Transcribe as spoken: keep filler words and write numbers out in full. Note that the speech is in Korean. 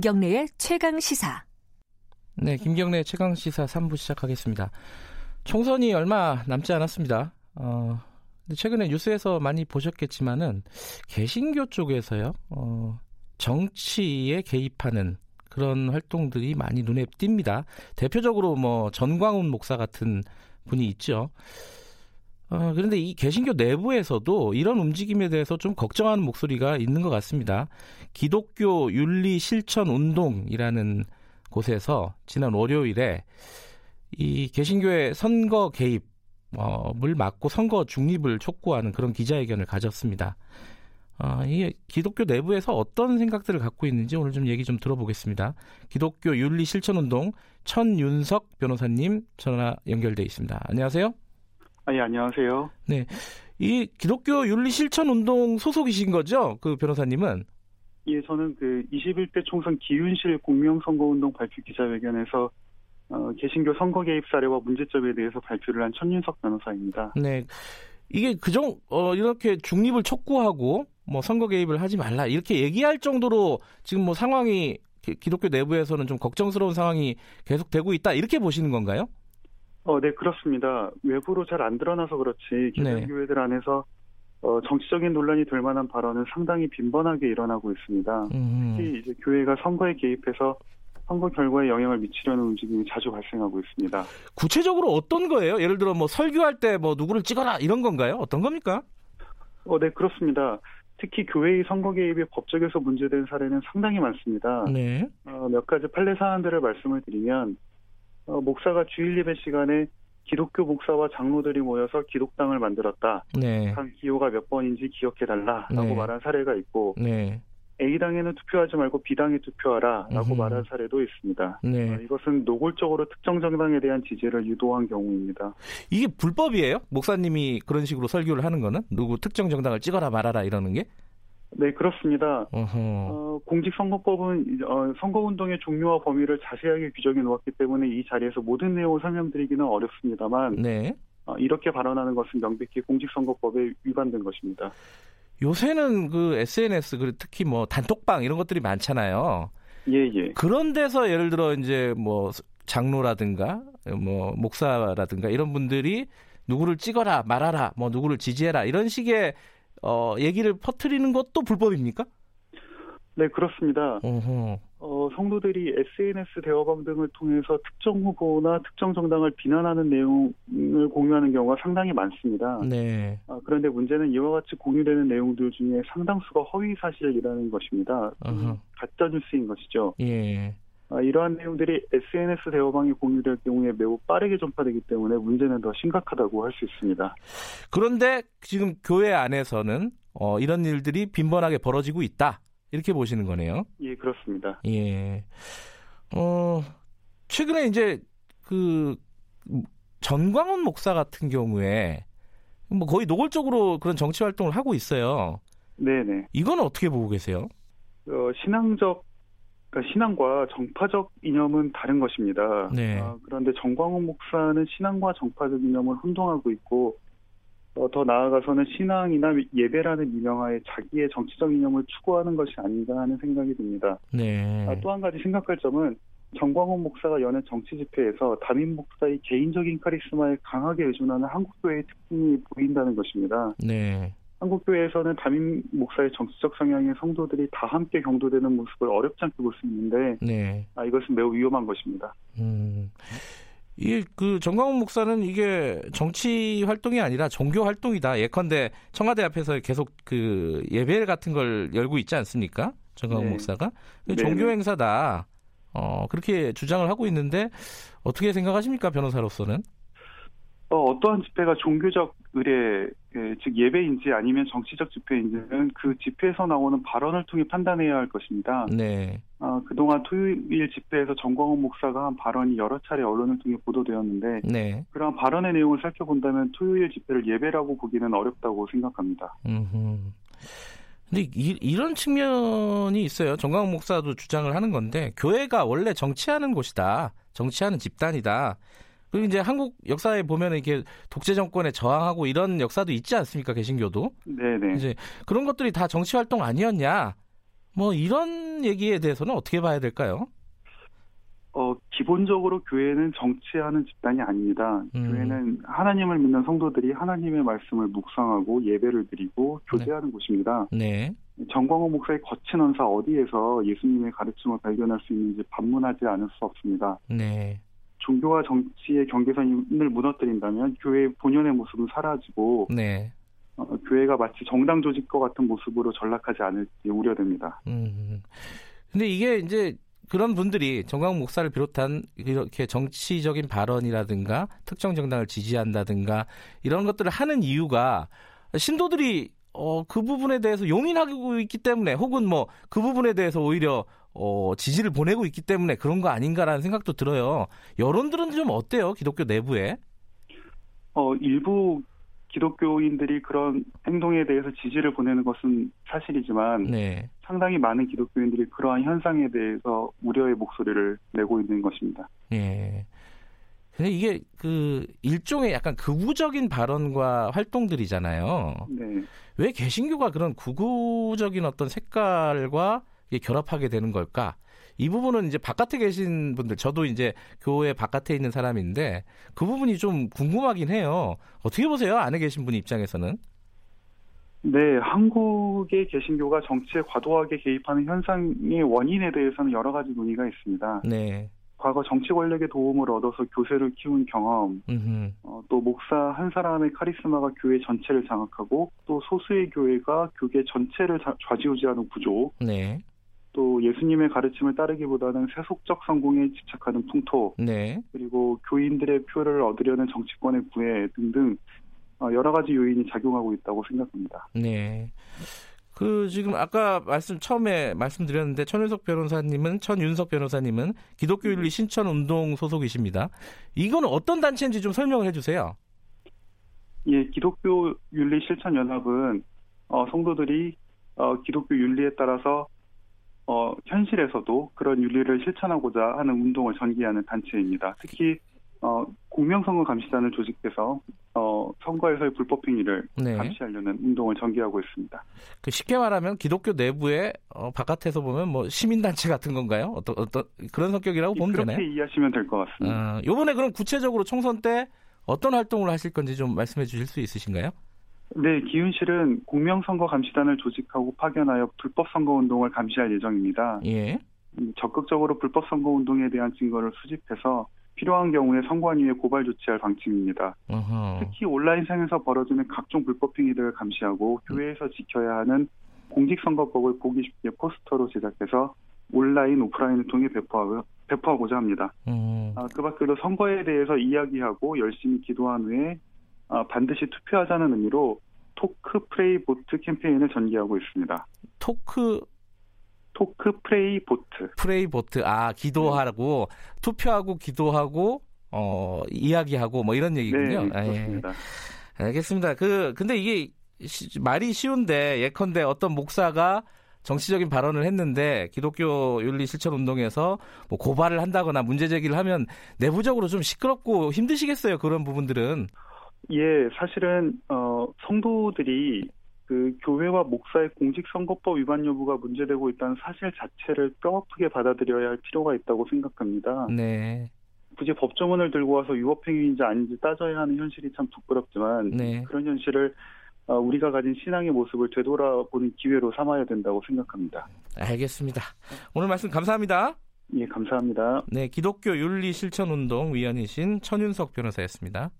김경래의 최강시사. 네, 김경래의 최강시사 삼 부 시작하겠습니다. 총선이 얼마 남지 않았습니다. 어, 근데 최근에 뉴스에서 많이 보셨겠지만은 개신교 쪽에서요, 어, 정치에 개입하는 그런 활동들이 많이 눈에 띕니다. 대표적으로 뭐 전광훈 목사 같은 분이 있죠. 어, 그런데 이 개신교 내부에서도 이런 움직임에 대해서 좀 걱정하는 목소리가 있는 것 같습니다. 기독교윤리실천운동이라는 곳에서 지난 월요일에 이 개신교의 선거 개입을 막고 선거 중립을 촉구하는 그런 기자회견을 가졌습니다. 어, 이 기독교 내부에서 어떤 생각들을 갖고 있는지 오늘 좀 얘기 좀 들어보겠습니다. 기독교 윤리 실천운동 천윤석 변호사님 전화 연결돼 있습니다. 안녕하세요. 아, 예, 안녕하세요. 네, 이 기독교 윤리 실천운동 소속이신 거죠, 그 변호사님은? 예, 저는 그 이십일 대 총선 기윤실 공명선거운동 발표 기자회견에서 어, 개신교 선거 개입 사례와 문제점에 대해서 발표를 한 천윤석 변호사입니다. 네, 이게 그정 어, 이렇게 중립을 촉구하고 뭐 선거 개입을 하지 말라 이렇게 얘기할 정도로 지금 뭐 상황이 기독교 내부에서는 좀 걱정스러운 상황이 계속되고 있다 이렇게 보시는 건가요? 어, 네, 그렇습니다. 외부로 잘 안 드러나서 그렇지 개신교회들 네. 안에서 어, 정치적인 논란이 될 만한 발언은 상당히 빈번하게 일어나고 있습니다. 음. 특히 이제 교회가 선거에 개입해서 선거 결과에 영향을 미치려는 움직임이 자주 발생하고 있습니다. 구체적으로 어떤 거예요? 예를 들어 뭐 설교할 때 뭐 누구를 찍어라 이런 건가요? 어떤 겁니까? 어, 네, 그렇습니다. 특히 교회의 선거 개입이 법적에서 문제된 사례는 상당히 많습니다. 네. 어, 몇 가지 판례 사안들을 말씀을 드리면 어, 목사가 주일 예배 시간에 기독교 목사와 장로들이 모여서 기독당을 만들었다. 네. 당 기호가 몇 번인지 기억해달라라고 네. 말한 사례가 있고 네. A당에는 투표하지 말고 B당에 투표하라라고 음. 말한 사례도 있습니다. 네. 어, 이것은 노골적으로 특정 정당에 대한 지지를 유도한 경우입니다. 이게 불법이에요? 목사님이 그런 식으로 설교를 하는 거는? 누구 특정 정당을 찍어라 말아라 이러는 게? 네, 그렇습니다. 어, 공직선거법은 어, 선거운동의 종류와 범위를 자세하게 규정해 놓았기 때문에 이 자리에서 모든 내용을 설명드리기는 어렵습니다만 네. 어, 이렇게 발언하는 것은 명백히 공직선거법에 위반된 것입니다. 요새는 그 에스엔에스, 특히 뭐 단톡방 이런 것들이 많잖아요. 예, 예. 그런 데서 예를 들어 이제 뭐 장로라든가 뭐 목사라든가 이런 분들이 누구를 찍어라 말아라 뭐 누구를 지지해라 이런 식의 어, 얘기를 퍼뜨리는 것도 불법입니까? 네, 그렇습니다. 어허. 어, 성도들이 에스엔에스 대화방 등을 통해서 특정 후보나 특정 정당을 비난하는 내용을 공유하는 경우가 상당히 많습니다. 네. 아, 그런데 문제는 이와 같이 공유되는 내용들 중에 상당수가 허위 사실이라는 것입니다. 어허. 가짜뉴스인 것이죠. 예. 아, 이러한 내용들이 에스엔에스 대화방에 공유될 경우에 매우 빠르게 전파되기 때문에 문제는 더 심각하다고 할 수 있습니다. 그런데 지금 교회 안에서는 어, 이런 일들이 빈번하게 벌어지고 있다. 이렇게 보시는 거네요. 예, 그렇습니다. 예. 어, 최근에 이제 그 전광훈 목사 같은 경우에 뭐 거의 노골적으로 그런 정치 활동을 하고 있어요. 네네. 이건 어떻게 보고 계세요? 어, 신앙적, 그러니까 신앙과 정파적 이념은 다른 것입니다. 네. 어, 그런데 전광훈 목사는 신앙과 정파적 이념을 혼동하고 있고 어, 더 나아가서는 신앙이나 예배라는 미명하에 자기의 정치적 이념을 추구하는 것이 아닌가 하는 생각이 듭니다. 네. 아, 또 한 가지 생각할 점은 전광훈 목사가 여는 정치 집회에서 담임 목사의 개인적인 카리스마에 강하게 의존하는 한국교회의 특징이 보인다는 것입니다. 네. 한국교회에서는 담임 목사의 정치적 성향의 성도들이 다 함께 경도되는 모습을 어렵지 않게 볼 수 있는데 네. 아, 이것은 매우 위험한 것입니다. 음. 이 그 전광훈 목사는 이게 정치 활동이 아니라 종교 활동이다. 예컨대 청와대 앞에서 계속 그 예배 같은 걸 열고 있지 않습니까? 전광훈 네. 목사가 네. 종교 행사다. 어, 그렇게 주장을 하고 있는데 어떻게 생각하십니까, 변호사로서는? 어, 어떠한 집회가 종교적 의례, 예, 즉 예배인지 아니면 정치적 집회인지는 그 집회에서 나오는 발언을 통해 판단해야 할 것입니다. 네. 어, 그동안 토요일 집회에서 전광훈 목사가 한 발언이 여러 차례 언론을 통해 보도되었는데 네. 그러한 발언의 내용을 살펴본다면 토요일 집회를 예배라고 보기는 어렵다고 생각합니다. 음. 근데 이, 이런 측면이 있어요. 전광훈 목사도 주장을 하는 건데 교회가 원래 정치하는 곳이다. 정치하는 집단이다. 그리고 이제 한국 역사에 보면 이렇게 독재 정권에 저항하고 이런 역사도 있지 않습니까? 개신교도. 네네. 이제 그런 것들이 다 정치 활동 아니었냐? 뭐 이런 얘기에 대해서는 어떻게 봐야 될까요? 어, 기본적으로 교회는 정치하는 집단이 아닙니다. 음. 교회는 하나님을 믿는 성도들이 하나님의 말씀을 묵상하고 예배를 드리고 교제하는 네. 곳입니다. 네. 전광훈 목사의 거친 언사 어디에서 예수님의 가르침을 발견할 수 있는지 반문하지 않을 수 없습니다. 네. 종교와 정치의 경계선을 무너뜨린다면 교회의 본연의 모습은 사라지고 네. 어, 교회가 마치 정당 조직과 같은 모습으로 전락하지 않을지 우려됩니다. 음. 근데 이게 이제 그런 분들이 전광훈 목사를 비롯한 이렇게 정치적인 발언이라든가 특정 정당을 지지한다든가 이런 것들을 하는 이유가 신도들이 어, 그 부분에 대해서 용인하고 있기 때문에 혹은 뭐 그 부분에 대해서 오히려 어, 지지를 보내고 있기 때문에 그런 거 아닌가라는 생각도 들어요. 여론들은 좀 어때요? 기독교 내부에? 어, 일부 기독교인들이 그런 행동에 대해서 지지를 보내는 것은 사실이지만 네. 상당히 많은 기독교인들이 그러한 현상에 대해서 우려의 목소리를 내고 있는 것입니다. 네. 근데 이게 그 일종의 약간 극우적인 발언과 활동들이잖아요. 네. 왜 개신교가 그런 극우적인 어떤 색깔과 결합하게 되는 걸까? 이 부분은 이제 바깥에 계신 분들, 저도 이제 교회 바깥에 있는 사람인데 그 부분이 좀 궁금하긴 해요. 어떻게 보세요? 안에 계신 분 입장에서는? 네, 한국의 개신교가 정치에 과도하게 개입하는 현상의 원인에 대해서는 여러 가지 논의가 있습니다. 네. 과거 정치 권력의 도움을 얻어서 교세를 키운 경험, 어, 또 목사 한 사람의 카리스마가 교회 전체를 장악하고 또 소수의 교회가 교계 전체를 좌지우지하는 구조, 네. 또 예수님의 가르침을 따르기보다는 세속적 성공에 집착하는 풍토, 네. 그리고 교인들의 표를 얻으려는 정치권의 구애 등등 여러 가지 요인이 작용하고 있다고 생각합니다. 네. 그 지금 아까 말씀 처음에 말씀드렸는데 천윤석 변호사님은 천윤석 변호사님은 기독교윤리 실천운동 소속이십니다. 이건 어떤 단체인지 좀 설명을 해주세요. 예, 기독교윤리실천연합은 어, 성도들이 어, 기독교 윤리에 따라서 어, 현실에서도 그런 윤리를 실천하고자 하는 운동을 전개하는 단체입니다. 특히 어, 공명선거 감시단을 조직해서 어, 선거에서의 불법 행위를 네. 감시하려는 운동을 전개하고 있습니다. 그 쉽게 말하면 기독교 내부에 어, 바깥에서 보면 뭐 시민단체 같은 건가요? 어떤 어떤 그런 성격이라고 보면 그렇게 되나요? 그렇게 이해하시면 될 것 같습니다. 어, 이번에 그럼 구체적으로 총선 때 어떤 활동을 하실 건지 좀 말씀해 주실 수 있으신가요? 네, 기윤실은 공명선거 감시단을 조직하고 파견하여 불법 선거 운동을 감시할 예정입니다. 예. 적극적으로 불법 선거 운동에 대한 증거를 수집해서 필요한 경우에 선관위에 고발 조치할 방침입니다. 어허. 특히 온라인상에서 벌어지는 각종 불법 행위들을 감시하고 교회에서 지켜야 하는 공직선거법을 보기 쉽게 포스터로 제작해서 온라인, 오프라인을 통해 배포하고, 배포하고자 합니다. 음. 아, 그 밖에도 선거에 대해서 이야기하고 열심히 기도한 후에 아, 반드시 투표하자는 의미로 토크 프레이 보트 캠페인을 전개하고 있습니다. 토크... 토크 프레이 보트. 프레이 보트. 아, 기도하라고 네. 투표하고 기도하고 어, 이야기하고 뭐 이런 얘기군요. 네, 그렇습니다. 예. 알겠습니다. 그 근데 이게 시, 말이 쉬운데 예컨대 어떤 목사가 정치적인 발언을 했는데 기독교 윤리 실천 운동에서 뭐 고발을 한다거나 문제 제기를 하면 내부적으로 좀 시끄럽고 힘드시겠어요. 그런 부분들은. 예, 사실은 어, 성도들이 그 교회와 목사의 공직선거법 위반 여부가 문제되고 있다는 사실 자체를 뼈아프게 받아들여야 할 필요가 있다고 생각합니다. 네. 굳이 법조문을 들고 와서 유업행위인지 아닌지 따져야 하는 현실이 참 부끄럽지만 네. 그런 현실을 우리가 가진 신앙의 모습을 되돌아보는 기회로 삼아야 된다고 생각합니다. 알겠습니다. 오늘 말씀 감사합니다. 예, 감사합니다. 네, 기독교 윤리실천운동 위원이신 천윤석 변호사였습니다.